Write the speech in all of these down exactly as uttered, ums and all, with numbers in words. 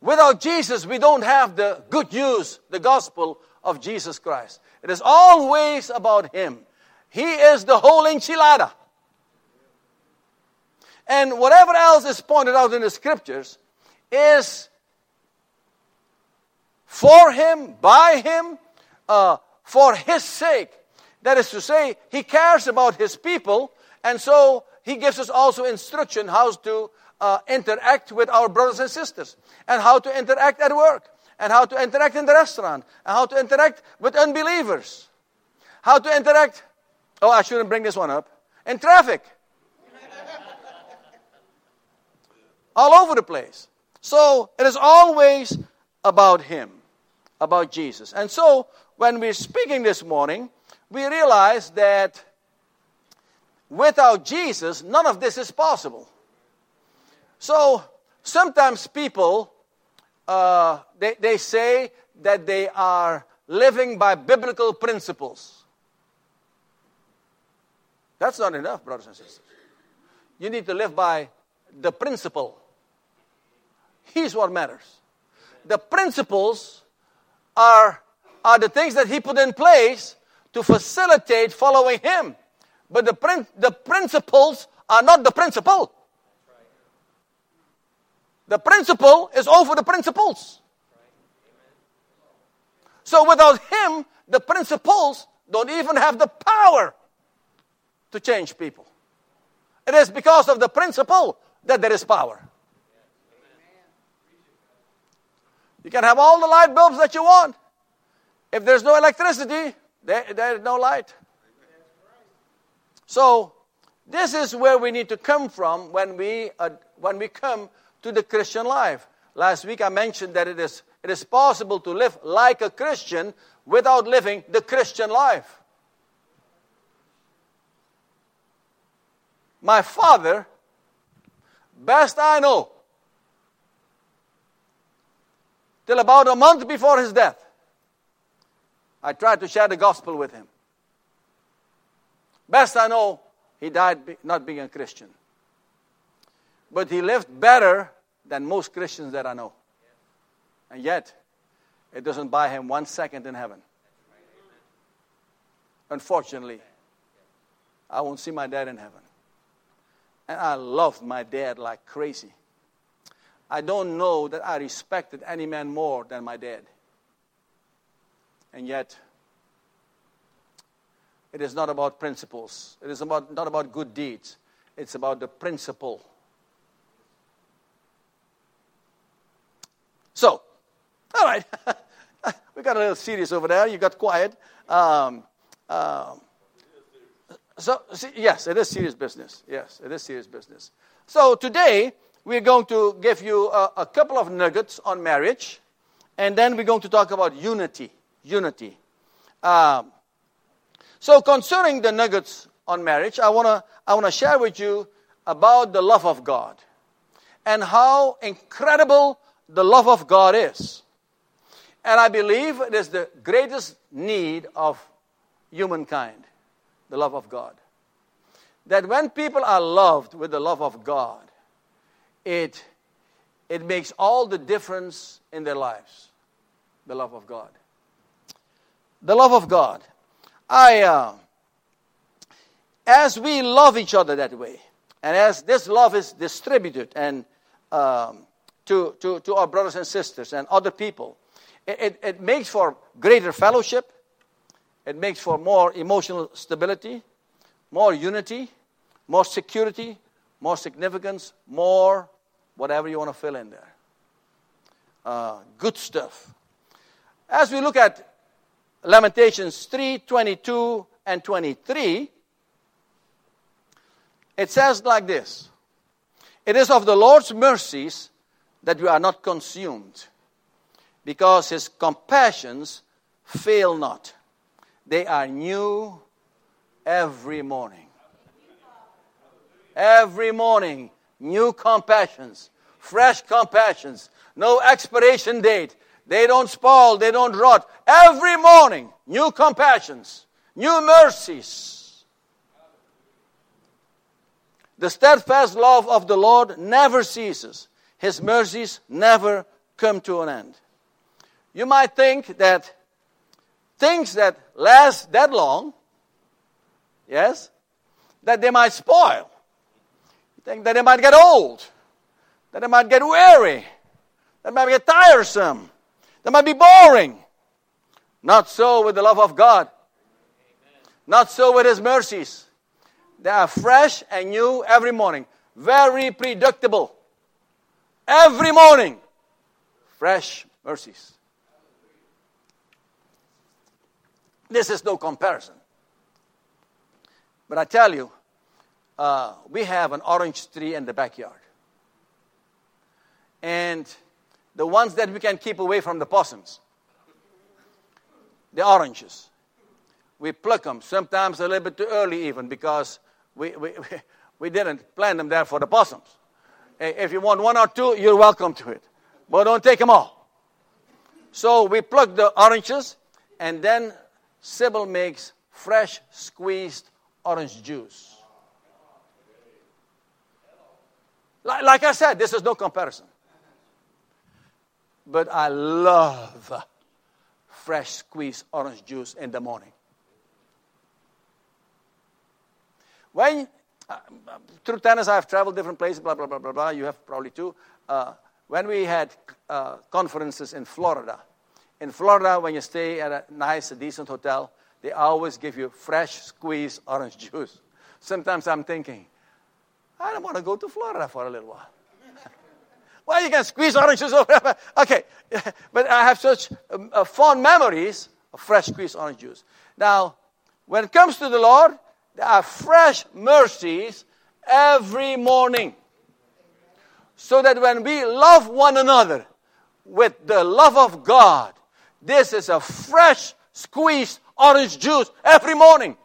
Without Jesus, we don't have the good news, the gospel of Jesus Christ. It is always about Him. He is the whole enchilada. And whatever else is pointed out in the Scriptures is for Him, by Him, uh, for His sake. That is to say, He cares about His people, and so He gives us also instruction how to uh, interact with our brothers and sisters, and how to interact at work, and how to interact in the restaurant, and how to interact with unbelievers, how to interact, oh, I shouldn't bring this one up, in traffic. All over the place. So it is always about Him, about Jesus. And so when we're speaking this morning, we realize that without Jesus, none of this is possible. So sometimes people, uh, they, they say that they are living by biblical principles. That's not enough, brothers and sisters. You need to live by the principle. He's what matters. The principles are, are the things that He put in place to facilitate following Him. But the, prin- the principles are not the principle. The principle is over the principles. So without Him, the principles don't even have the power to change people. It is because of the principle that there is power. You can have all the light bulbs that you want. If there's no electricity, there, there is no light. So this is where we need to come from when we uh, when we come to the Christian life. Last week I mentioned that it is it is possible to live like a Christian without living the Christian life. My father, best I know, till about a month before his death, I tried to share the gospel with him. Best I know, he died not being a Christian. But he lived better than most Christians that I know. And yet, it doesn't buy him one second in heaven. Unfortunately, I won't see my dad in heaven. And I loved my dad like crazy. I don't know that I respected any man more than my dad. And yet, it is not about principles. It is about not about good deeds. It's about the principle. So, all right. We got a little serious over there. You got quiet. Um, um, So, yes, it is serious business. Yes, it is serious business. So today, we're going to give you a, a couple of nuggets on marriage. And then we're going to talk about unity. Unity. Um, so concerning the nuggets on marriage, I want to I want to share with you about the love of God. And how incredible the love of God is. And I believe it is the greatest need of humankind. The love of God. That when people are loved with the love of God, it, it makes all the difference in their lives. The love of God. The love of God. I, uh, as we love each other that way, and as this love is distributed and um, to, to, to our brothers and sisters and other people, it, it, it makes for greater fellowship. It makes for more emotional stability, more unity, more security, more significance, more whatever you want to fill in there. Uh, good stuff. As we look at Lamentations three, twenty-two and twenty-three, it says like this. It is of the Lord's mercies that we are not consumed, because His compassions fail not. They are new every morning. Every morning, new compassions, fresh compassions, no expiration date. They don't spoil, they don't rot. Every morning, new compassions, new mercies. The steadfast love of the Lord never ceases. His mercies never come to an end. You might think that things that last that long, yes, that they might spoil. You think that they might get old, that they might get weary, that might get tiresome, that might be boring. Not so with the love of God. Amen. Not so with His mercies. They are fresh and new every morning. Very predictable. Every morning. Fresh mercies. This is no comparison. But I tell you, uh, we have an orange tree in the backyard. And the ones that we can keep away from the possums, the oranges. We pluck them, sometimes a little bit too early even, because we, we, we didn't plant them there for the possums. If you want one or two, you're welcome to it. But don't take them all. So we pluck the oranges, and then Sybil makes fresh squeezed orange juice. Like, like I said, this is no comparison. But I love fresh squeezed orange juice in the morning. When, uh, through tennis, I've traveled different places, blah, blah, blah, blah, blah. You have probably too. Uh, when we had uh, conferences in Florida, in Florida, when you stay at a nice, decent hotel, they always give you fresh squeezed orange juice. Sometimes I'm thinking, I don't want to go to Florida for a little while. Well, you can squeeze oranges or whatever. Okay. But I have such um, uh, fond memories of fresh squeezed orange juice. Now, when it comes to the Lord, there are fresh mercies every morning. So that when we love one another with the love of God, this is a fresh squeezed orange juice every morning.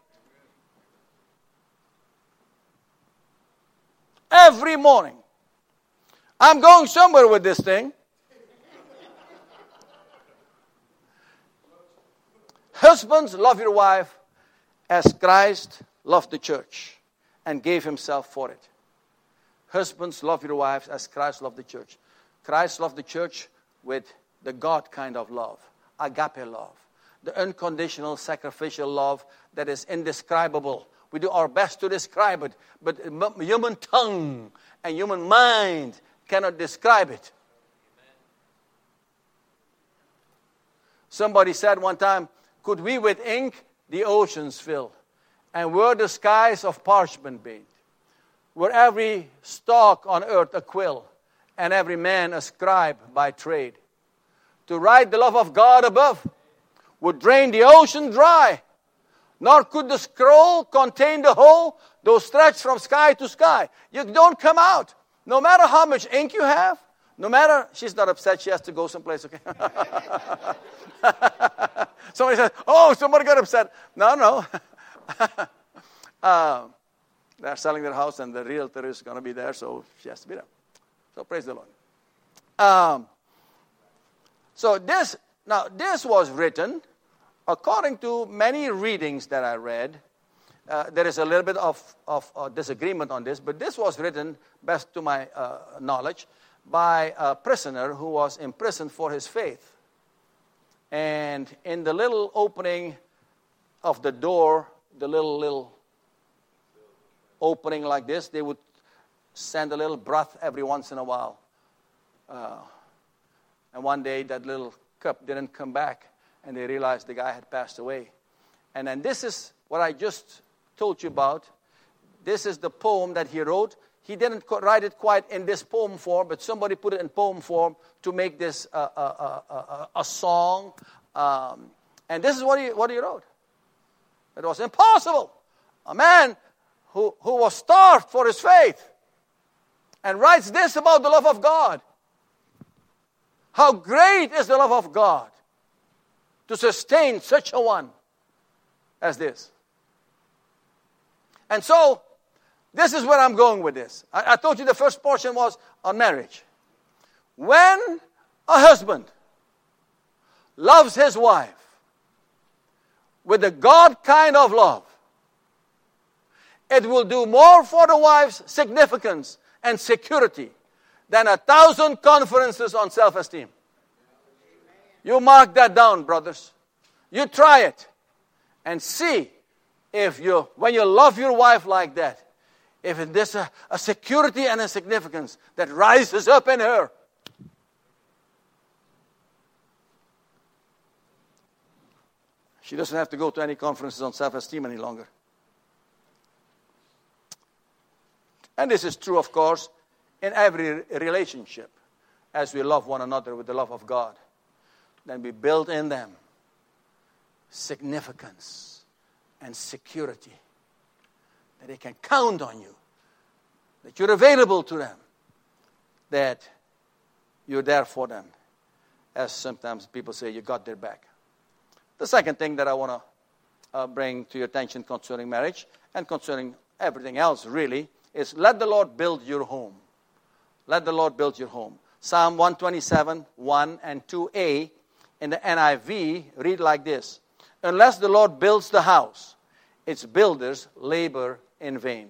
Every morning. I'm going somewhere with this thing. Husbands, love your wife as Christ loved the church and gave Himself for it. Husbands, love your wives as Christ loved the church. Christ loved the church with the God kind of love, agape love, the unconditional sacrificial love that is indescribable. We do our best to describe it, but human tongue and human mind cannot describe it. Amen. Somebody said one time, could we with ink the oceans fill, and were the skies of parchment made? Were every stalk on earth a quill, and every man a scribe by trade? To write the love of God above would drain the ocean dry, nor could the scroll contain the whole, though stretched from sky to sky. You don't come out. No matter how much ink you have, no matter, she's not upset, she has to go someplace, okay? Somebody says, oh, somebody got upset. No, no. uh, they're selling their house and the realtor is going to be there, so she has to be there. So praise the Lord. Um, so this, now this was written, according to many readings that I read. Uh, there is a little bit of, of uh, disagreement on this, but this was written, best to my uh, knowledge, by a prisoner who was imprisoned for his faith. And in the little opening of the door, the little, little opening like this, they would send a little breath every once in a while. Uh, and one day that little cup didn't come back, and they realized the guy had passed away. And then this is what I just told you about. This is the poem that he wrote. He didn't write it quite in this poem form, but somebody put it in poem form to make this uh, uh, uh, uh, a song. Um, and this is what he what he wrote. It was impossible. A man who, who was starved for his faith and writes this about the love of God. How great is the love of God to sustain such a one as this. And so, this is where I'm going with this. I, I told you the first portion was on marriage. When a husband loves his wife with the God kind of love, it will do more for the wife's significance and security than a thousand conferences on self-esteem. You mark that down, brothers. You try it and see if you, when you love your wife like that, if there's a, a security and a significance that rises up in her. She doesn't have to go to any conferences on self-esteem any longer. And this is true, of course, in every relationship. As we love one another with the love of God, then we build in them significance and security. That they can count on you. That you're available to them. That you're there for them. As sometimes people say, you got their back. The second thing that I want to uh, bring to your attention concerning marriage and concerning everything else really is let the Lord build your home. Let the Lord build your home. Psalm one twenty-seven, one and two a in the N I V read like this. Unless the Lord builds the house, its builders labor in vain.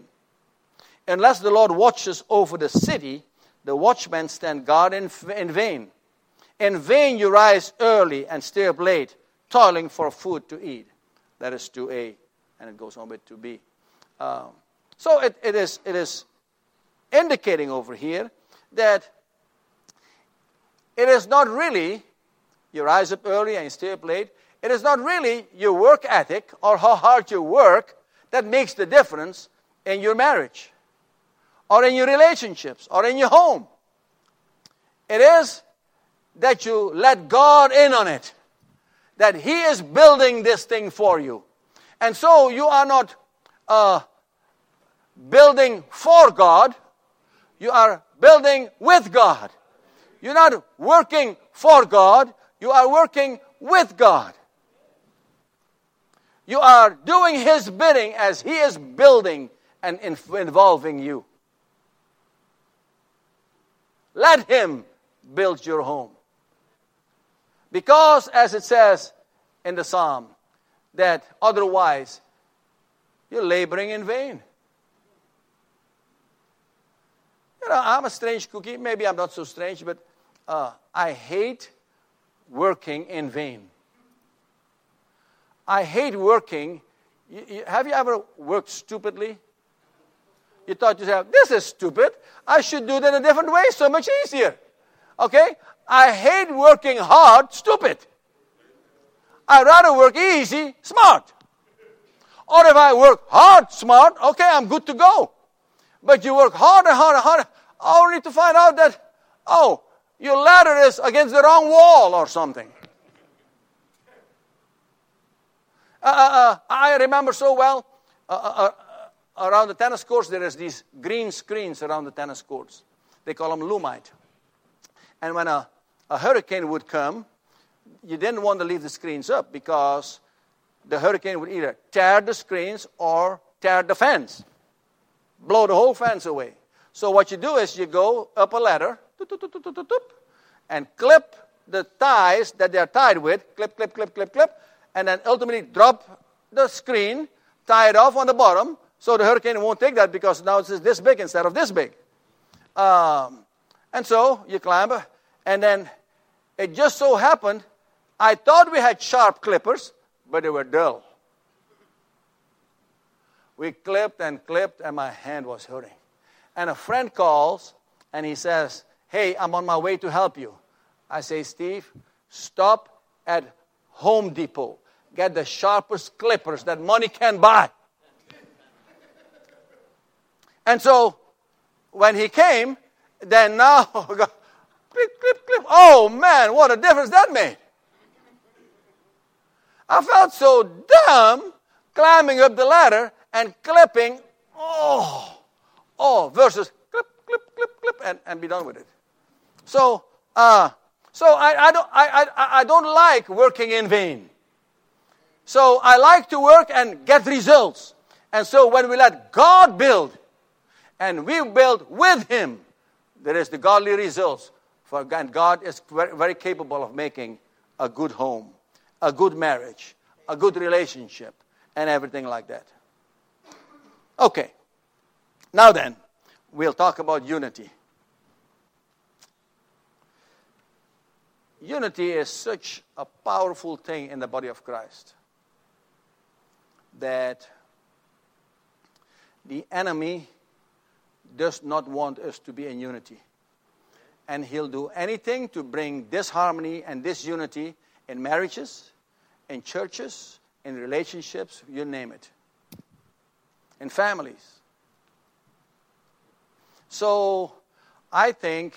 Unless the Lord watches over the city, the watchmen stand guard in, in vain. In vain you rise early and stay up late, toiling for food to eat. That is two a, and it goes on with two b. Um, so it, it is it is indicating over here that it is not really, you rise up early and you stay up late, it is not really your work ethic or how hard you work that makes the difference in your marriage or in your relationships or in your home. It is that you let God in on it, that He is building this thing for you. And so you are not uh, building for God, you are building with God. You're not working for God, you are working with God. You are doing His bidding as He is building and involving you. Let Him build your home. Because, as it says in the Psalm, that otherwise you're laboring in vain. You know, I'm a strange cookie. Maybe I'm not so strange, but uh, I hate working in vain. I hate working. You, you, have you ever worked stupidly? You thought to yourself, this is stupid. I should do that a different way, so much easier. Okay? I hate working hard, stupid. I'd rather work easy, smart. Or if I work hard, smart, okay, I'm good to go. But you work harder, harder, harder, only to find out that, oh, your ladder is against the wrong wall or something. Uh, uh, uh, I remember so well, uh, uh, uh, around the tennis courts, there is these green screens around the tennis courts. They call them Lumite. And when a, a hurricane would come, you didn't want to leave the screens up because the hurricane would either tear the screens or tear the fence, blow the whole fence away. So what you do is you go up a ladder, and clip the ties that they are tied with, clip, clip, clip, clip, clip, and then ultimately drop the screen, tie it off on the bottom, so the hurricane won't take that because now it's this big instead of this big. Um, and so you climb, and then it just so happened, I thought we had sharp clippers, but they were dull. We clipped and clipped, and my hand was hurting. And a friend calls, and he says, hey, I'm on my way to help you. I say, Steve, stop at Home Depot. Get the sharpest clippers that money can buy. And so, when he came, then now, clip, clip, clip. Oh, man, what a difference that made. I felt so dumb climbing up the ladder and clipping, oh, oh, versus clip, clip, clip, clip, and, and be done with it. So, uh, so I, I don't, I, I, I don't like working in vain. So I like to work and get results. And so when we let God build, and we build with Him, there is the godly results. For and God is very, very capable of making a good home, a good marriage, a good relationship, and everything like that. Okay, now then, we'll talk about unity. Unity is such a powerful thing in the body of Christ that the enemy does not want us to be in unity. And he'll do anything to bring disharmony and disunity in marriages, in churches, in relationships, you name it, in families. So I think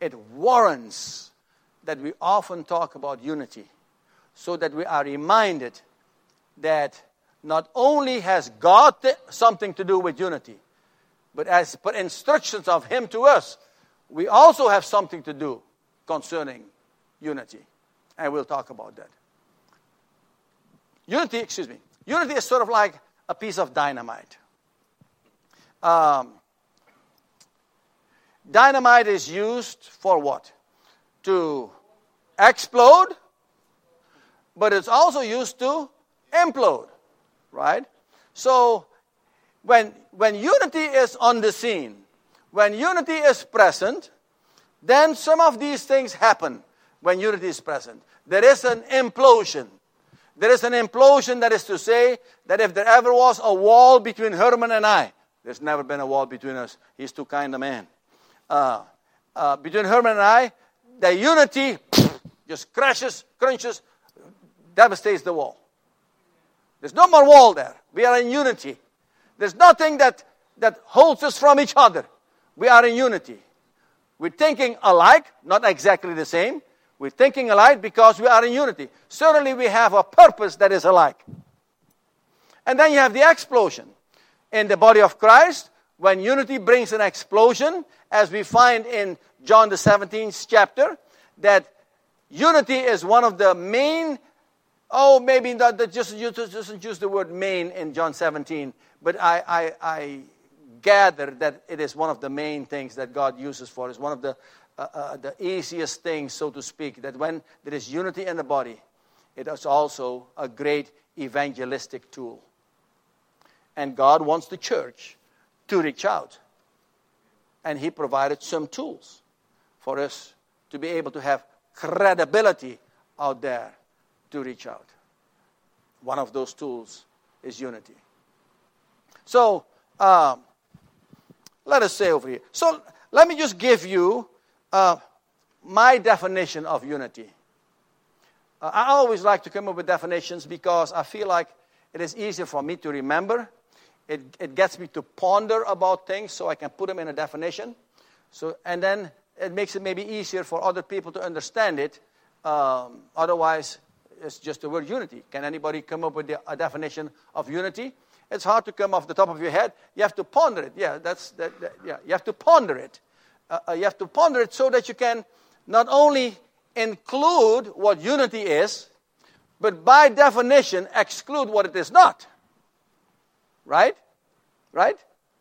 it warrants that we often talk about unity so that we are reminded that not only has God th- something to do with unity, but as per instructions of Him to us, we also have something to do concerning unity. And we'll talk about that. Unity, excuse me. Unity is sort of like a piece of dynamite. Um, dynamite is used for what? To explode, but it's also used to implode, right? So when when unity is on the scene, when unity is present, then some of these things happen when unity is present. There is an implosion. There is an implosion, that is to say that if there ever was a wall between Herman and I, there's never been a wall between us. He's too kind a man. Uh, uh, between Herman and I, the unity just crashes, crunches, devastates the wall. There's no more wall there. We are in unity. There's nothing that, that holds us from each other. We are in unity. We're thinking alike, not exactly the same. We're thinking alike because we are in unity. Certainly we have a purpose that is alike. And then you have the explosion. In the body of Christ, when unity brings an explosion, as we find in John the seventeenth chapter, that unity is one of the main, oh, maybe not, the, just, you just doesn't use the word main in John seventeen, but I, I, I gather that it is one of the main things that God uses for. It's one of the, uh, uh, the easiest things, so to speak, that when there is unity in the body, it is also a great evangelistic tool. And God wants the church to reach out. And He provided some tools for us to be able to have credibility out there to reach out. One of those tools is unity. So, um, let us say over here. So, let me just give you uh, my definition of unity. Uh, I always like to come up with definitions because I feel like it is easier for me to remember. It, it gets me to ponder about things so I can put them in a definition. So, and then it makes it maybe easier for other people to understand it. Um, otherwise, it's just the word unity. Can anybody come up with the, a definition of unity? It's hard to come off the top of your head. You have to ponder it. Yeah, that's that, that, yeah. You have to ponder it. Uh, you have to ponder it so that you can not only include what unity is, but by definition exclude what it is not. Right? Right?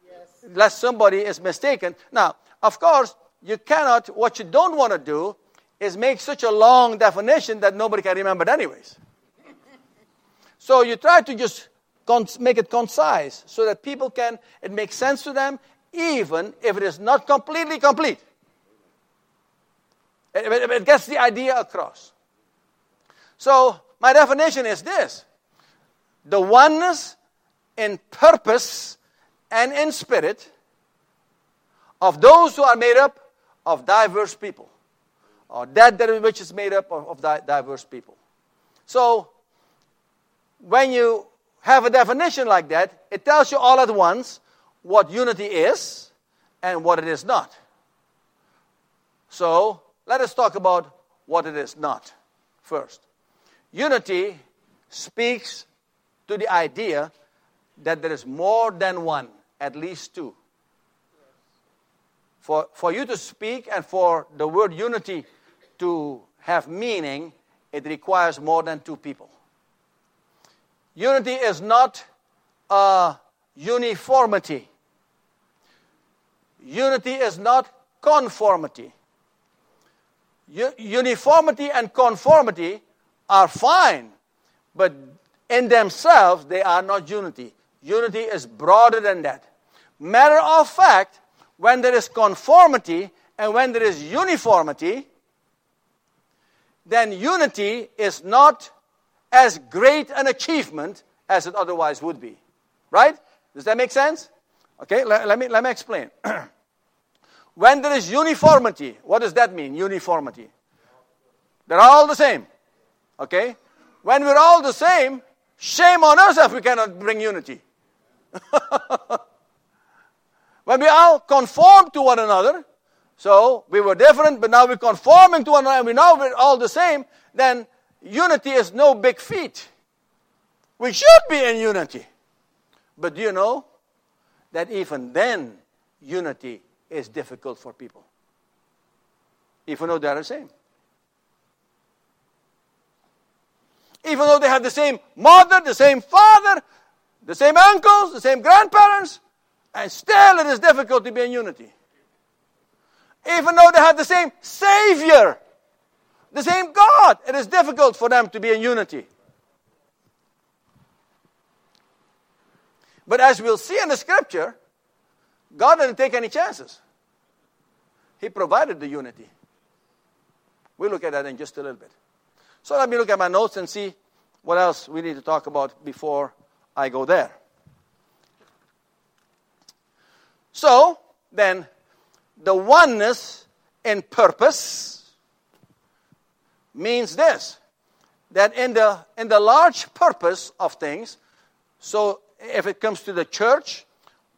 Yes. Lest somebody is mistaken. Now, of course, you cannot, what you don't want to do is make such a long definition that nobody can remember it anyways. So you try to just cons- make it concise so that people can, it makes sense to them, even if it is not completely complete. It, it, it gets the idea across. So my definition is this: the oneness in purpose and in spirit of those who are made up of diverse people, or that, that which is made up of, of di- diverse people. So, when you have a definition like that, it tells you all at once what unity is and what it is not. So, let us talk about what it is not first. Unity speaks to the idea that there is more than one, at least two. For for you to speak and for the word unity to have meaning, it requires more than two people. Unity is not uh, uniformity. Unity is not conformity. U- uniformity and conformity are fine, but in themselves, they are not unity. Unity is broader than that. Matter of fact, when there is conformity and when there is uniformity, then unity is not as great an achievement as it otherwise would be. Right? Does that make sense? Okay, let, let me let me explain. When there is uniformity, what does that mean, uniformity? They're all the same. Okay? When we're all the same, shame on us if we cannot bring unity. When we all conform to one another, so we were different, but now we're conforming to one another, and we know we're all the same, then unity is no big feat. We should be in unity. But do you know that even then, unity is difficult for people? Even though they are the same. Even though they have the same mother, the same father, the same uncles, the same grandparents, and still it is difficult to be in unity. Even though they have the same Savior, the same God, it is difficult for them to be in unity. But as we'll see in the Scripture, God didn't take any chances. He provided the unity. We'll look at that in just a little bit. So let me look at my notes and see what else we need to talk about before I go there. So, then, the oneness in purpose means this, that in the in the large purpose of things, so if it comes to the church,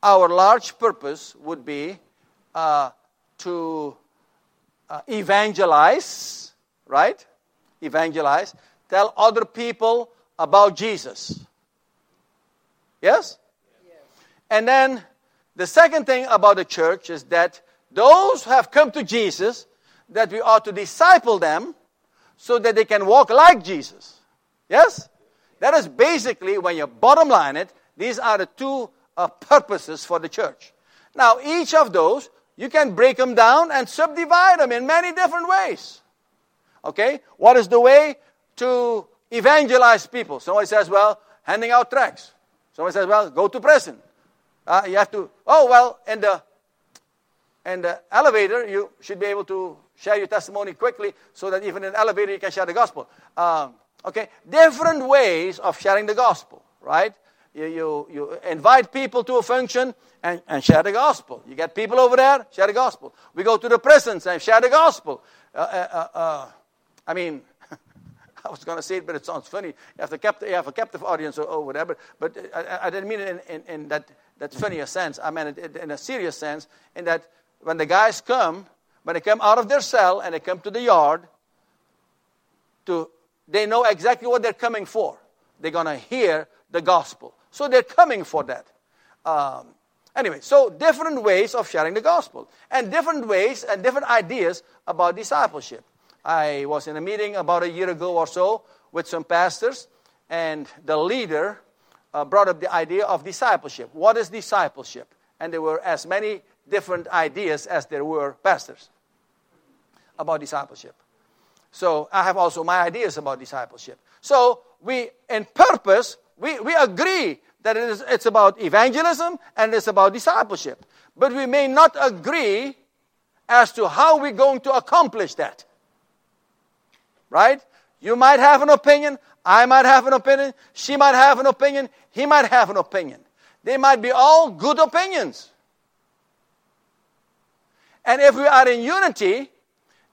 our large purpose would be uh, to uh, evangelize, right? Evangelize, tell other people about Jesus. Yes? Yes? And then the second thing about the church is that those who have come to Jesus, that we ought to disciple them so that they can walk like Jesus. Yes? That is basically, when you bottom line it, these are the two uh, purposes for the church. Now, each of those, you can break them down and subdivide them in many different ways. Okay? What is the way to evangelize people? Somebody says, well, handing out tracts. Somebody says, well, go to prison. Uh, you have to, oh, well, in the, in the elevator, you should be able to share your testimony quickly so that even in the elevator you can share the gospel. Um, okay? Different ways of sharing the gospel, right? You, you, you invite people to a function and, and share the gospel. You get people over there, share the gospel. We go to the prisons and share the gospel. Uh, uh, uh, uh. I mean, I was going to say it, but it sounds funny. You have, to kept, you have a captive audience or, or whatever. But I, I didn't mean it in, in, in that, that funnier sense. I meant it in a serious sense, in that when the guys come, when they come out of their cell and they come to the yard, to they know exactly what they're coming for. They're going to hear the gospel. So they're coming for that. Um, anyway, so different ways of sharing the gospel. And different ways and different ideas about discipleship. I was in a meeting about a year ago or so with some pastors, and the leader uh, brought up the idea of discipleship. What is discipleship? And there were as many different ideas as there were pastors about discipleship. So I have also my ideas about discipleship. So we, in purpose, we, we agree that it is, it's about evangelism and it's about discipleship. But we may not agree as to how we're going to accomplish that. Right? You might have an opinion. I might have an opinion. She might have an opinion. He might have an opinion. They might be all good opinions. And if we are in unity,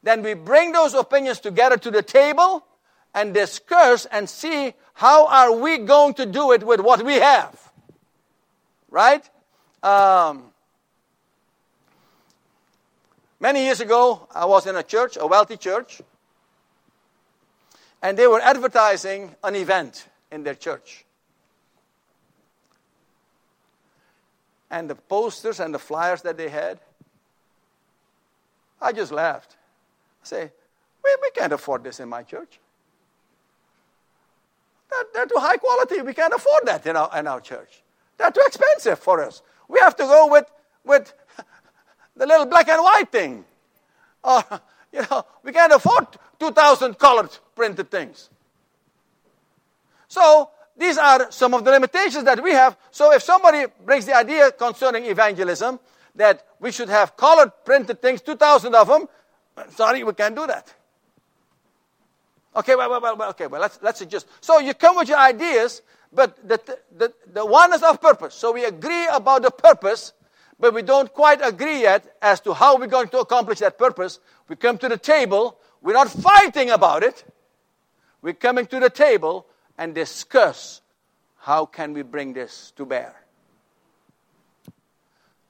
then we bring those opinions together to the table and discuss and see how are we going to do it with what we have. Right? Um, many years ago, I was in a church, a wealthy church, and they were advertising an event in their church. And the posters and the flyers that they had, I just laughed. I say, we, we can't afford this in my church. They're, they're too high quality. We can't afford that in our, in our church. They're too expensive for us. We have to go with, with the little black and white thing. Or, you know, we can't afford two thousand colored printed things. So, these are some of the limitations that we have. So, if somebody brings the idea concerning evangelism, that we should have colored printed things, two thousand of them, sorry, we can't do that. Okay, well, well, well, okay, well, let's let's just. So you come with your ideas, but the the the oneness of purpose. So we agree about the purpose, but we don't quite agree yet as to how we're going to accomplish that purpose. We come to the table. We're not fighting about it. We're coming to the table and discuss how can we bring this to bear.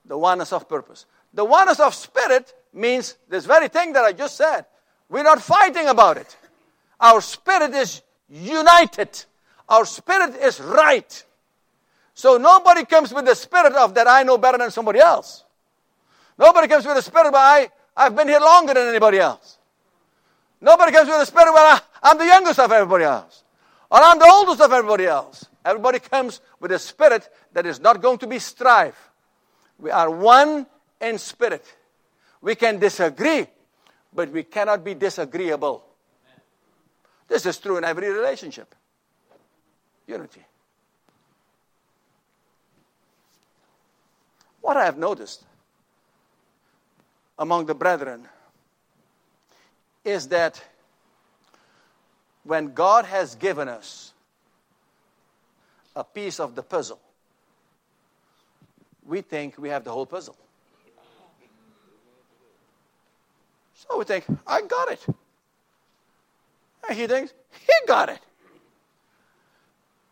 The oneness of purpose. The oneness of spirit means this very thing that I just said. We're not fighting about it. Our spirit is united. Our spirit is right. So nobody comes with the spirit of that I know better than somebody else. Nobody comes with the spirit of I, I've been here longer than anybody else. Nobody comes with the spirit where I, I'm the youngest of everybody else. Or I'm the oldest of everybody else. Everybody comes with a spirit that is not going to be strife. We are one in spirit. We can disagree, but we cannot be disagreeable. This is true in every relationship. Unity. What I have noticed among the brethren is that when God has given us a piece of the puzzle, we think we have the whole puzzle. So we think, I got it. And he thinks, he got it.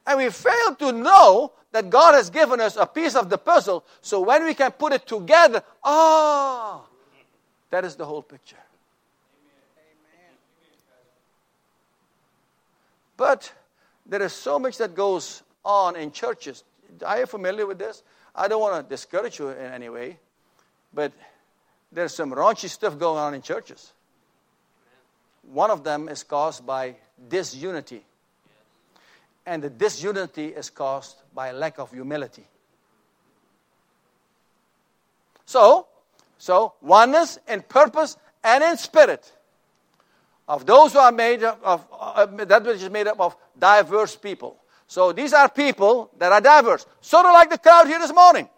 And we fail to know that God has given us a piece of the puzzle, so when we can put it together, ah, oh, that is the whole picture. Amen. But there is so much that goes on in churches. Are you familiar with this? I don't want to discourage you in any way, but there's some raunchy stuff going on in churches. One of them is caused by disunity. And the disunity is caused by a lack of humility. So, so oneness in purpose and in spirit. Of those who are made up of, uh, that which is made up of diverse people. So these are people that are diverse. Sort of like the crowd here this morning.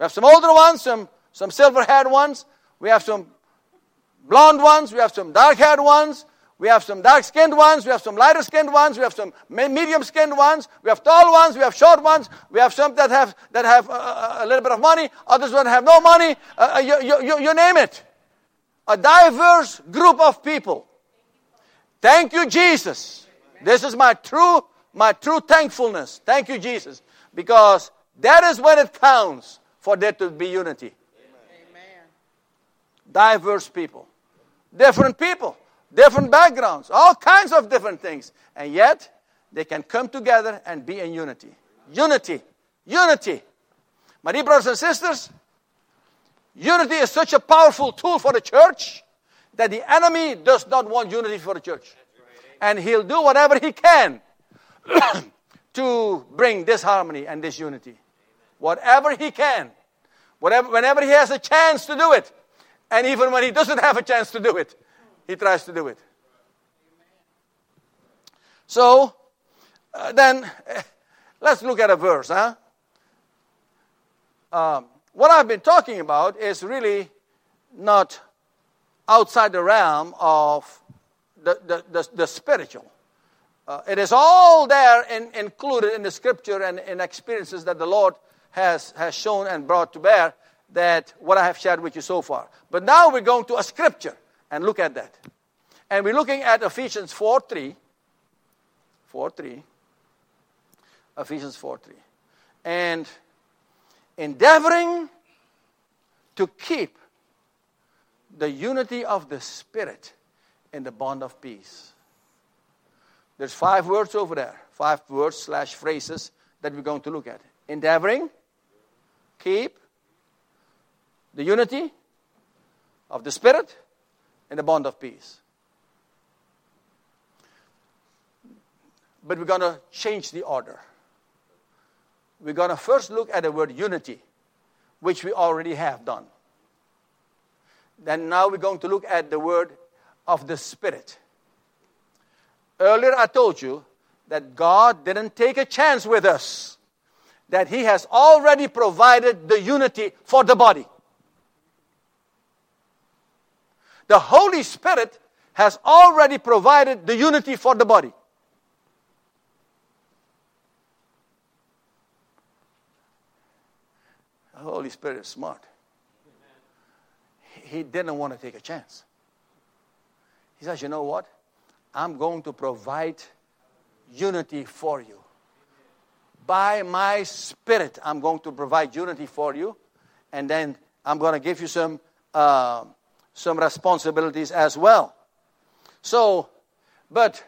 We have some older ones, some, some silver-haired ones. We have some blonde ones. We have some dark-haired ones. We have some dark-skinned ones. We have some lighter-skinned ones. We have some medium-skinned ones. We have tall ones. We have short ones. We have some that have that have a, a little bit of money. Others that have no money. Uh, you, you, you name it. A diverse group of people. Thank you, Jesus. This is my true my true thankfulness. Thank you, Jesus, because that is when it counts for there to be unity. Amen. Diverse people, different people. Different backgrounds, all kinds of different things. And yet, they can come together and be in unity. Unity. Unity. My dear brothers and sisters, unity is such a powerful tool for the church that the enemy does not want unity for the church. And he'll do whatever he can to bring this harmony and this unity. Whatever he can. Whatever, whenever he has a chance to do it. And even when he doesn't have a chance to do it. He tries to do it. So, uh, then, uh, let's look at a verse. Huh? Um, what I've been talking about is really not outside the realm of the, the, the, the spiritual. Uh, it is all there and included in the scripture and in experiences that the Lord has, has shown and brought to bear, that what I have shared with you so far. But now we're going to a scripture. And look at that. And we're looking at Ephesians four three. four three. Ephesians four three. And endeavoring to keep the unity of the Spirit in the bond of peace. There's five words over there. Five words slash phrases that we're going to look at. Endeavoring, keep the unity of the Spirit in the bond of peace. But we're going to change the order. We're going to first look at the word unity, which we already have done. Then now we're going to look at the word of the Spirit. Earlier I told you that God didn't take a chance with us, that He has already provided the unity for the body. The Holy Spirit has already provided the unity for the body. The Holy Spirit is smart. He didn't want to take a chance. He says, you know what? I'm going to provide unity for you. By my Spirit, I'm going to provide unity for you. And then I'm going to give you some uh, some responsibilities as well. So, but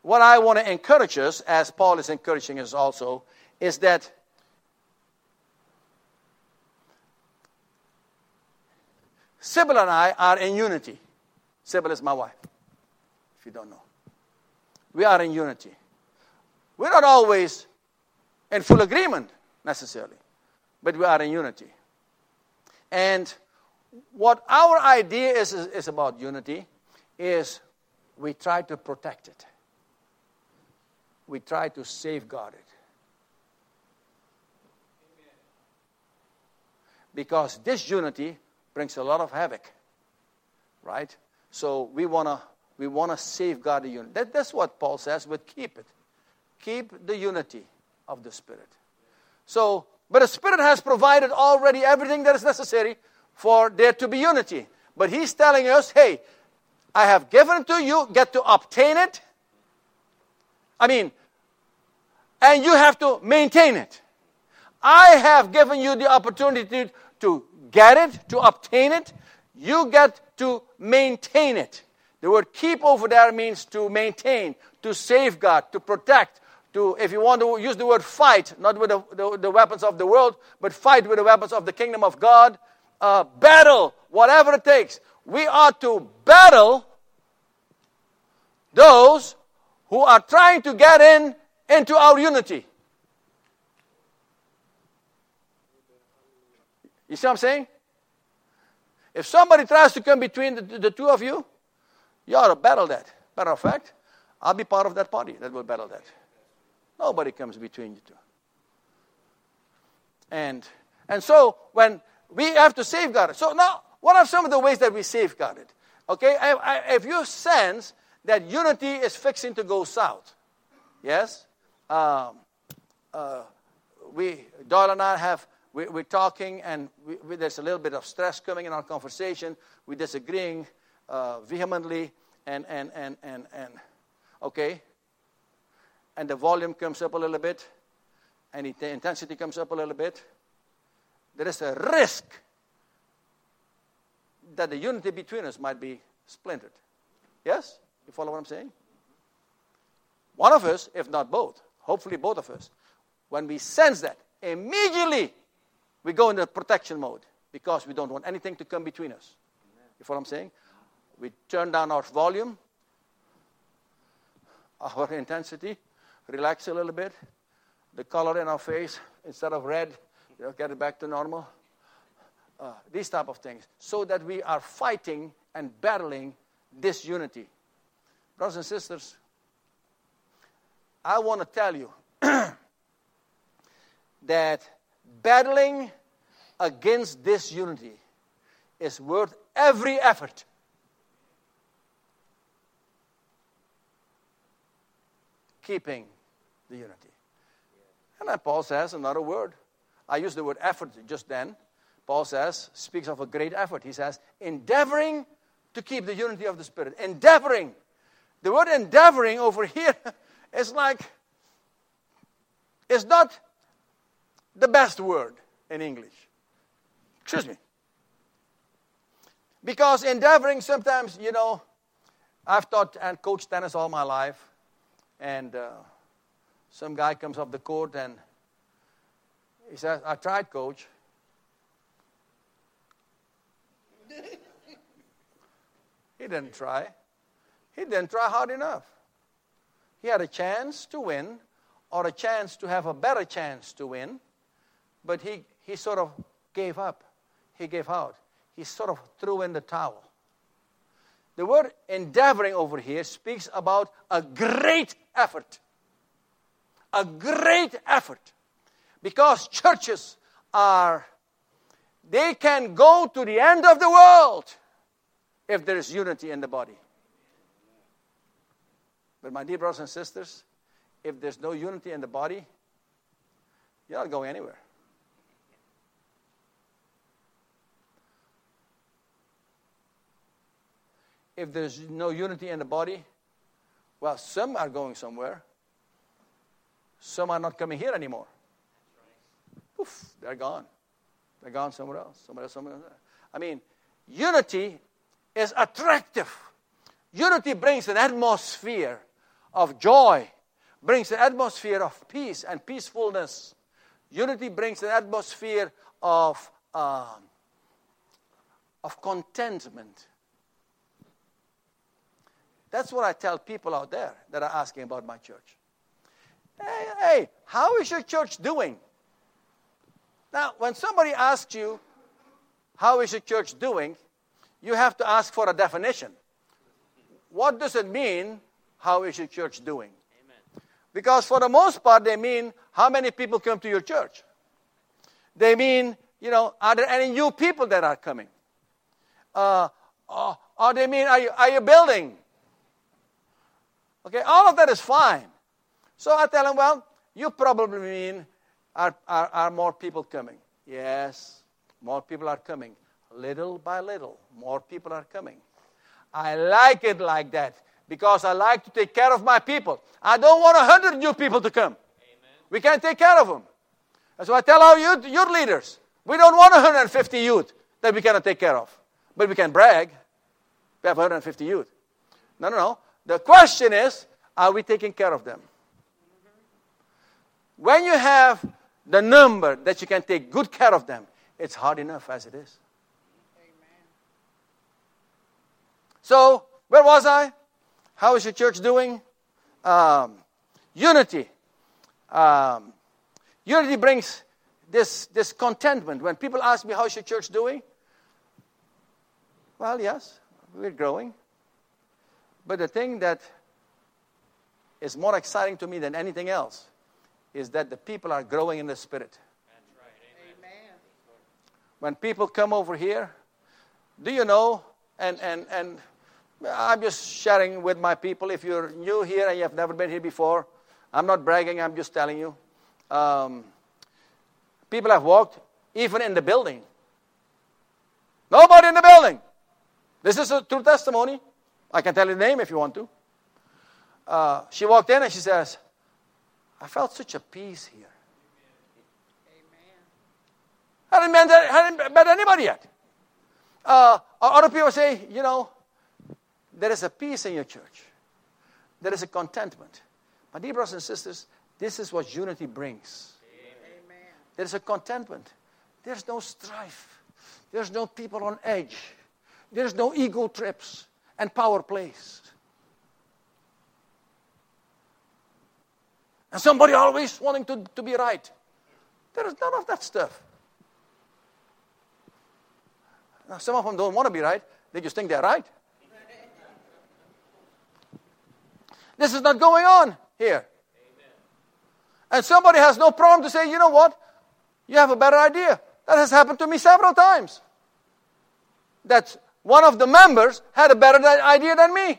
what I want to encourage us, as Paul is encouraging us also, is that Sybil and I are in unity. Sybil is my wife, if you don't know. We are in unity. We're not always in full agreement, necessarily, but we are in unity. And what our idea is, is, is about unity is we try to protect it. We try to safeguard it. Because this unity brings a lot of havoc, right? So we want to we want to safeguard the unity. That, that's what Paul says, but keep it. Keep the unity of the Spirit. So, but the Spirit has provided already everything that is necessary for there to be unity. But he's telling us, hey, I have given to you, get to obtain it. I mean, and you have to maintain it. I have given you the opportunity to, to get it, to obtain it. You get to maintain it. The word keep over there means to maintain, to safeguard, to protect, to, if you want to use the word fight, not with the, the, the weapons of the world, but fight with the weapons of the kingdom of God, uh, battle, whatever it takes. We are to battle those who are trying to get in into our unity. You see what I'm saying? If somebody tries to come between the, the two of you, you ought to battle that. Matter of fact, I'll be part of that party that will battle that. Nobody comes between you two. And, and so when we have to safeguard it. So now, what are some of the ways that we safeguard it? Okay, I, I, if you sense that unity is fixing to go south, yes? Um, uh, we, Doyle and I have... We, we're talking, and we, we, there's a little bit of stress coming in our conversation. We're disagreeing uh, vehemently, and, and, and, and, and, okay? And the volume comes up a little bit, and it, the intensity comes up a little bit. There is a risk that the unity between us might be splintered. Yes? You follow what I'm saying? One of us, if not both, hopefully both of us, when we sense that, immediately, we go into protection mode because we don't want anything to come between us. You follow what I'm saying? We turn down our volume, our intensity, relax a little bit. The color in our face, instead of red, you know, get it back to normal. Uh, these type of things. So that we are fighting and battling disunity. Brothers and sisters, I want to tell you that battling against disunity is worth every effort. Keeping the unity. And then Paul says another word. I used the word effort just then. Paul says, speaks of a great effort. He says, endeavoring to keep the unity of the Spirit. Endeavoring. The word endeavoring over here is like, it's not the best word in English. Excuse me. Because endeavoring sometimes, you know, I've taught and coached tennis all my life. And uh, some guy comes off the court and he says, I tried, coach. He didn't try. He didn't try hard enough. He had a chance to win or a chance to have a better chance to win. But he, he sort of gave up. He gave out. He sort of threw in the towel. The word endeavoring over here speaks about a great effort. A great effort. Because churches are, they can go to the end of the world if there is unity in the body. But my dear brothers and sisters, if there's no unity in the body, you're not going anywhere. If there's no unity in the body, well, some are going somewhere. Some are not coming here anymore. Poof, they're gone. They're gone somewhere else. Somewhere else, somewhere else. I mean, unity is attractive. Unity brings an atmosphere of joy, brings an atmosphere of peace and peacefulness. Unity brings an atmosphere of um, of contentment. That's what I tell people out there that are asking about my church. Hey, hey, how is your church doing? Now, when somebody asks you, how is your church doing, you have to ask for a definition. What does it mean, how is your church doing? Amen. Because for the most part, they mean, how many people come to your church? They mean, you know, are there any new people that are coming? Uh, or, or they mean, are you, are you building? Okay, all of that is fine. So I tell them, well, you probably mean, are, are, are more people coming? Yes, more people are coming. Little by little, more people are coming. I like it like that because I like to take care of my people. I don't want a hundred new people to come. Amen. We can't take care of them. And so I tell our youth, youth leaders, we don't want one hundred fifty youth that we cannot take care of. But we can brag. We have one hundred fifty youth. No, no, no. The question is, are we taking care of them? When you have the number that you can take good care of them, it's hard enough as it is. Amen. So, where was I? How is your church doing? Um, unity. Um, unity brings this, this contentment. When people ask me, how is your church doing? Well, yes, we're growing. But the thing that is more exciting to me than anything else is that the people are growing in the Spirit. That's right. Amen. Amen. When people come over here, do you know, and, and, and I'm just sharing with my people, if you're new here and you have never been here before, I'm not bragging, I'm just telling you. Um, people have walked even in the building. Nobody in the building. This is a true testimony. I can tell you the name if you want to. Uh, she walked in and she says, I felt such a peace here. Amen. I hadn't met, that, I hadn't met anybody yet. Uh, other people say, you know, there is a peace in your church. There is a contentment. My dear brothers and sisters, this is what unity brings. Amen. There is a contentment. There's no strife. There's no people on edge. There's no ego trips and power plays. And somebody always wanting to, to be right. There is none of that stuff. Now, some of them don't want to be right. They just think they're right. This is not going on here. Amen. And somebody has no problem to say, you know what? You have a better idea. That has happened to me several times. That's one of the members had a better idea than me.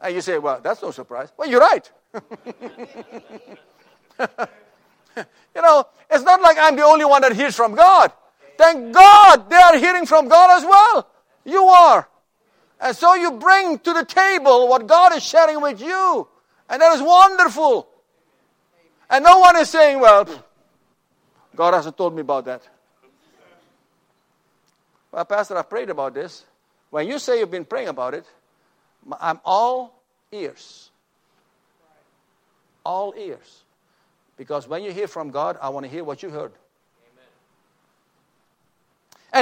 And you say, well, that's no surprise. Well, you're right. You know, it's not like I'm the only one that hears from God. Thank God they are hearing from God as well. You are. And so you bring to the table what God is sharing with you. And that is wonderful. And no one is saying, well, God hasn't told me about that. Well, Pastor, I prayed about this. When you say you've been praying about it, I'm all ears. All ears. Because when you hear from God, I want to hear what you heard. Amen.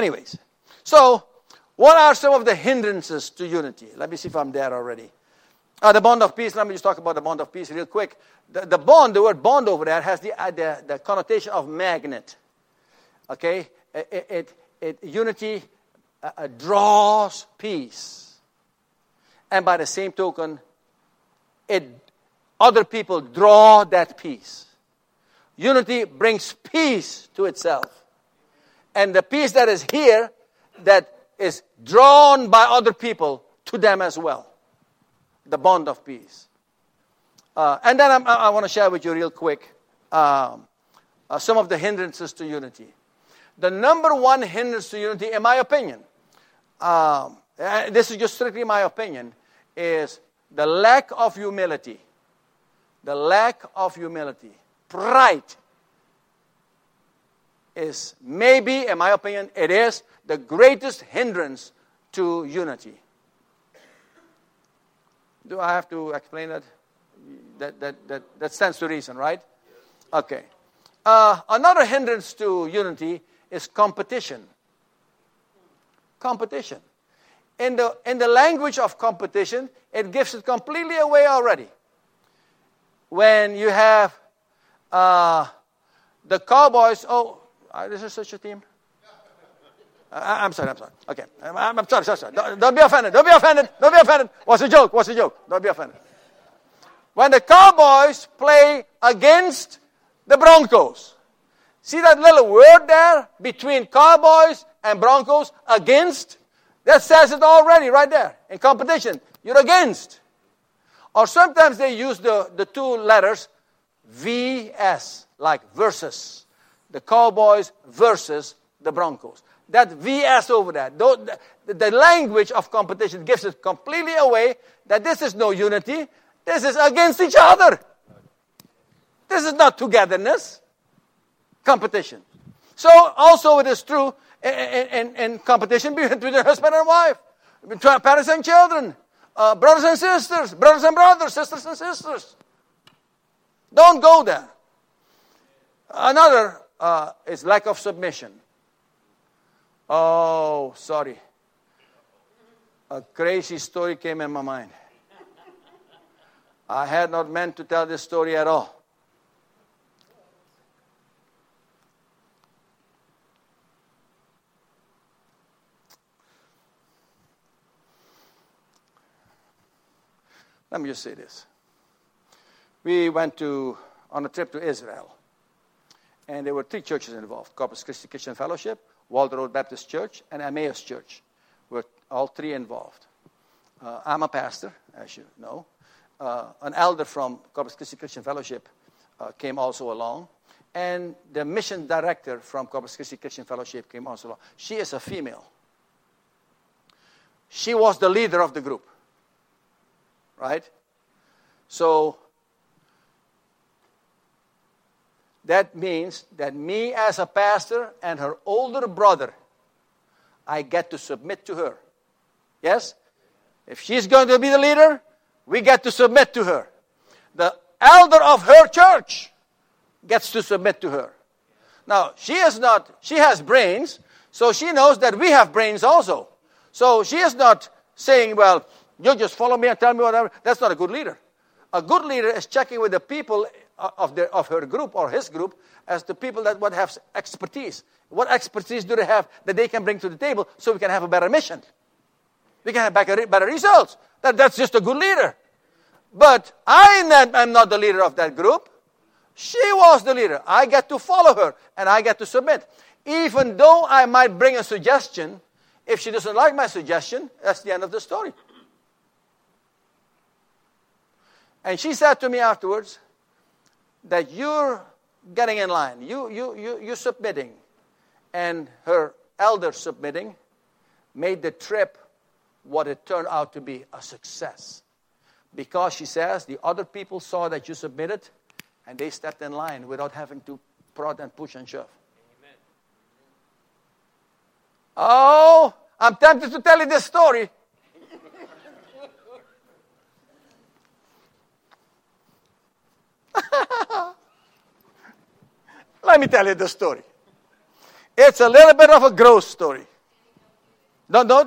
Anyways, so what are some of the hindrances to unity? Let me see if I'm there already. Uh, the bond of peace. Let me just talk about the bond of peace real quick. The, the bond, the word bond over there has the, uh, the, the connotation of magnet. Okay? It... it It, unity uh, draws peace. And by the same token, it other people draw that peace. Unity brings peace to itself. And the peace that is here, that is drawn by other people to them as well. the bond of peace. Uh, and then I'm, I, I want to share with you real quick um, uh, some of the hindrances to unity. The number one hindrance to unity, in my opinion, um, this is just strictly my opinion, is the lack of humility. The lack of humility. Pride is maybe, in my opinion, it is the greatest hindrance to unity. Do I have to explain that? That that that, that stands to reason, right? Okay. Uh, another hindrance to unity is competition. Competition. In the in the language of competition, it gives it completely away already. When you have uh, the Cowboys, oh, is there such a team? I, I'm sorry, I'm sorry. Okay, I'm, I'm sorry, sorry, sorry. Don't, don't be offended. Don't be offended. Don't be offended. What's a joke? What's a joke? Don't be offended. When the Cowboys play against the Broncos, see that little word there between Cowboys and Broncos, against? That says it already right there. In competition, you're against. Or sometimes they use the, the two letters V S, like versus. The Cowboys versus the Broncos. That V S over that. The, the, the language of competition gives it completely away that this is no unity. This is against each other. This is not togetherness. Competition. So also it is true in, in, in competition between the husband and wife, between parents and children, uh, brothers and sisters, brothers and brothers, sisters and sisters. Don't go there. Another uh, is lack of submission. Oh, sorry. A crazy story came in my mind. I had not meant to tell this story at all. Let me just say this. We went to on a trip to Israel. And there were three churches involved. Corpus Christi Christian Fellowship, Walter Road Baptist Church, and Emmaus Church. Were all three involved. Uh, I'm a pastor, as you know. Uh, an elder from Corpus Christi Christian Fellowship uh, came also along. And the mission director from Corpus Christi Christian Fellowship came also along. She is a female. She was the leader of the group. Right? So, that means that me as a pastor and her older brother, I get to submit to her. Yes? If she's going to be the leader, we get to submit to her. The elder of her church gets to submit to her. Now, she is not, she has brains, so she knows that we have brains also. So, she is not saying, well, you just follow me and tell me whatever. That's not a good leader. A good leader is checking with the people of their, of her group or his group as the people that would have expertise. What expertise do they have that they can bring to the table so we can have a better mission? We can have better, better results. That, that's just a good leader. But I am not the leader of that group. She was the leader. I get to follow her and I get to submit. Even though I might bring a suggestion, if she doesn't like my suggestion, that's the end of the story. And she said to me afterwards that you're getting in line. You, you, you, you're submitting. And her elder submitting made the trip what it turned out to be, a success. Because, she says, the other people saw that you submitted and they stepped in line without having to prod and push and shove. Amen. Oh, I'm tempted to tell you this story. Let me tell you the story. It's a little bit of a gross story. No, no.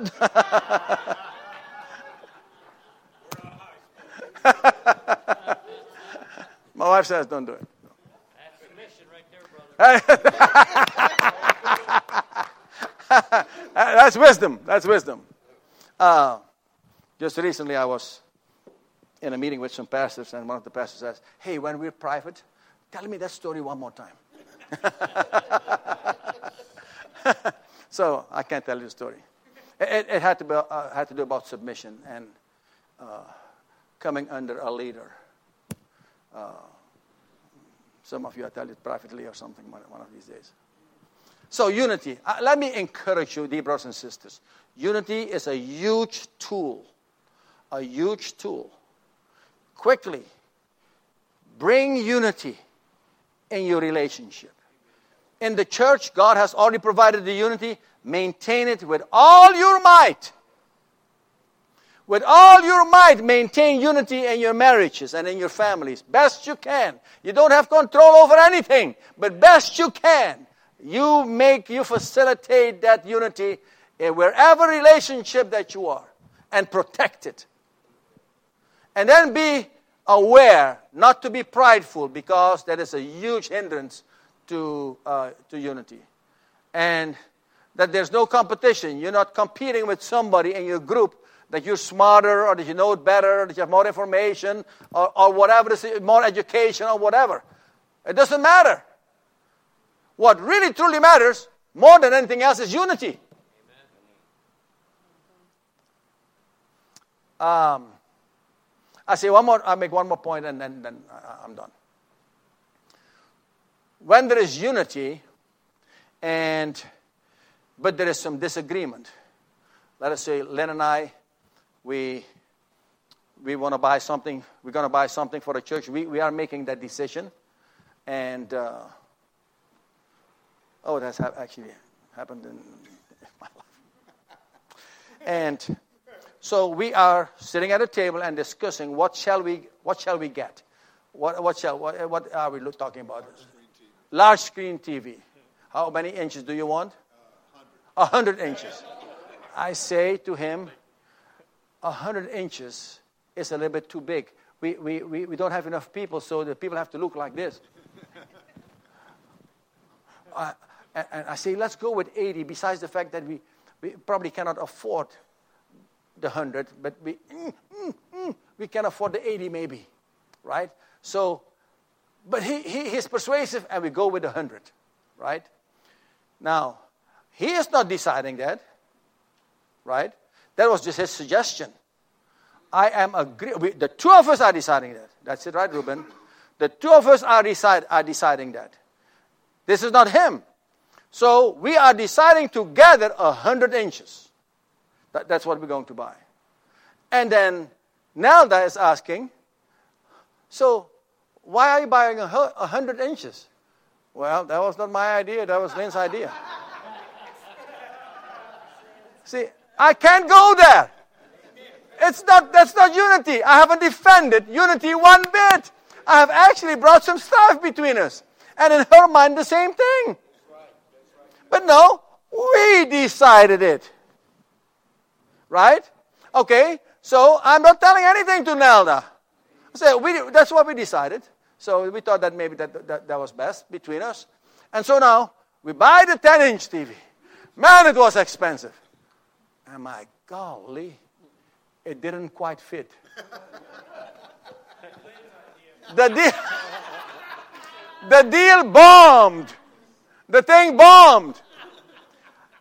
My wife says, "Don't do it." No. That's the mission right there, brother. That's wisdom. That's wisdom. Uh, just recently, I was in a meeting with some pastors, and one of the pastors says, "Hey, when we're private, tell me that story one more time." So I can't tell you the story. It, it had to be, uh, had to do about submission and uh, coming under a leader. Uh, some of you, I tell it privately or something one of these days. So unity. Uh, let me encourage you, dear brothers and sisters. Unity is a huge tool. A huge tool. Quickly, bring unity in your relationship. In the church, God has already provided the unity. Maintain it with all your might. With all your might, maintain unity in your marriages and in your families. Best you can. You don't have control over anything, but best you can. You make, you facilitate that unity in wherever relationship that you are and protect it. And then be aware not to be prideful, because that is a huge hindrance to uh, to unity. And that there's no competition. You're not competing with somebody in your group that you're smarter or that you know it better or that you have more information or, or whatever, more education or whatever. It doesn't matter. What really truly matters more than anything else is unity. Um, I say one more, I'll make one more point and then, then I'm done. When there is unity and but there is some disagreement. Let us say Len and I, we we want to buy something. We're going to buy something for the church. We we are making that decision, and uh, oh, that's ha- actually happened in, in my life. And so we are sitting at a table and discussing what shall we what shall we get, what what shall what, what are we talking about? Large screen T V. How many inches do you want? A hundred inches. I say to him, a hundred inches is a little bit too big. We, we, we, we don't have enough people, so the people have to look like this. uh, and, and I say, let's go with eighty, besides the fact that we, we probably cannot afford the hundred, but we, mm, mm, mm, we can afford the eighty maybe, right? So, but he, he he's persuasive, and we go with the hundred, right? Now, he is not deciding that. Right? That was just his suggestion. I am agree. We, the two of us are deciding that. That's it, right, Reuben? The two of us are decide are deciding that. This is not him. So we are deciding together a hundred inches. That, that's what we're going to buy. And then Nelda is asking, so why are you buying a hundred inches? Well, that was not my idea. That was Lynn's idea. See. I can't go there. It's not, that's not unity. I haven't defended unity one bit. I have actually brought some strife between us. And in her mind, the same thing. That's right. That's right. But no, we decided it. Right? Okay, so I'm not telling anything to Nelda. So we, that's what we decided. So we thought that maybe that, that, that was best between us. And so now, we buy the ten-inch T V. Man, it was expensive. And my golly, it didn't quite fit. the, de- the deal bombed. The thing bombed.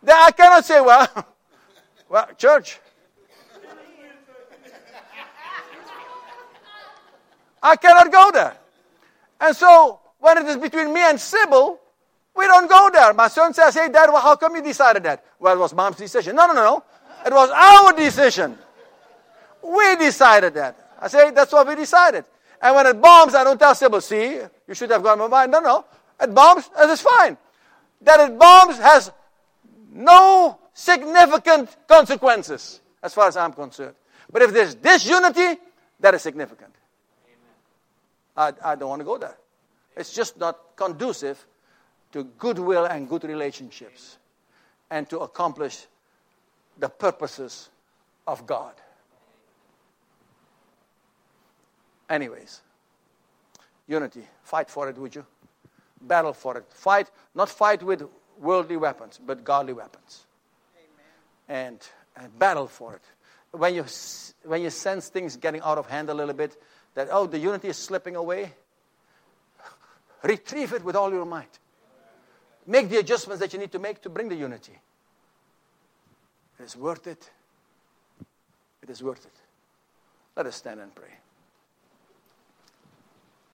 The, I cannot say, well, well, church. I cannot go there. And so, when it is between me and Sybil, we don't go there. My son says, hey, Dad, well, how come you decided that? Well, it was Mom's decision. No, no, no. It was our decision. We decided that. I say, that's what we decided. And when it bombs, I don't tell Sybil, see, you should have gone my mind. No, no. It bombs, it is fine. That it bombs has no significant consequences, as far as I'm concerned. But if there's disunity, that is significant. I, I don't want to go there. It's just not conducive to goodwill and good relationships, and to accomplish the purposes of God. Anyways, unity. Fight for it, would you? Battle for it. Fight, not fight with worldly weapons, but godly weapons. Amen. And, and battle for it. When you when you sense things getting out of hand a little bit, that, oh, the unity is slipping away, retrieve it with all your might. Make the adjustments that you need to make to bring the unity. It is worth it. It is worth it. Let us stand and pray.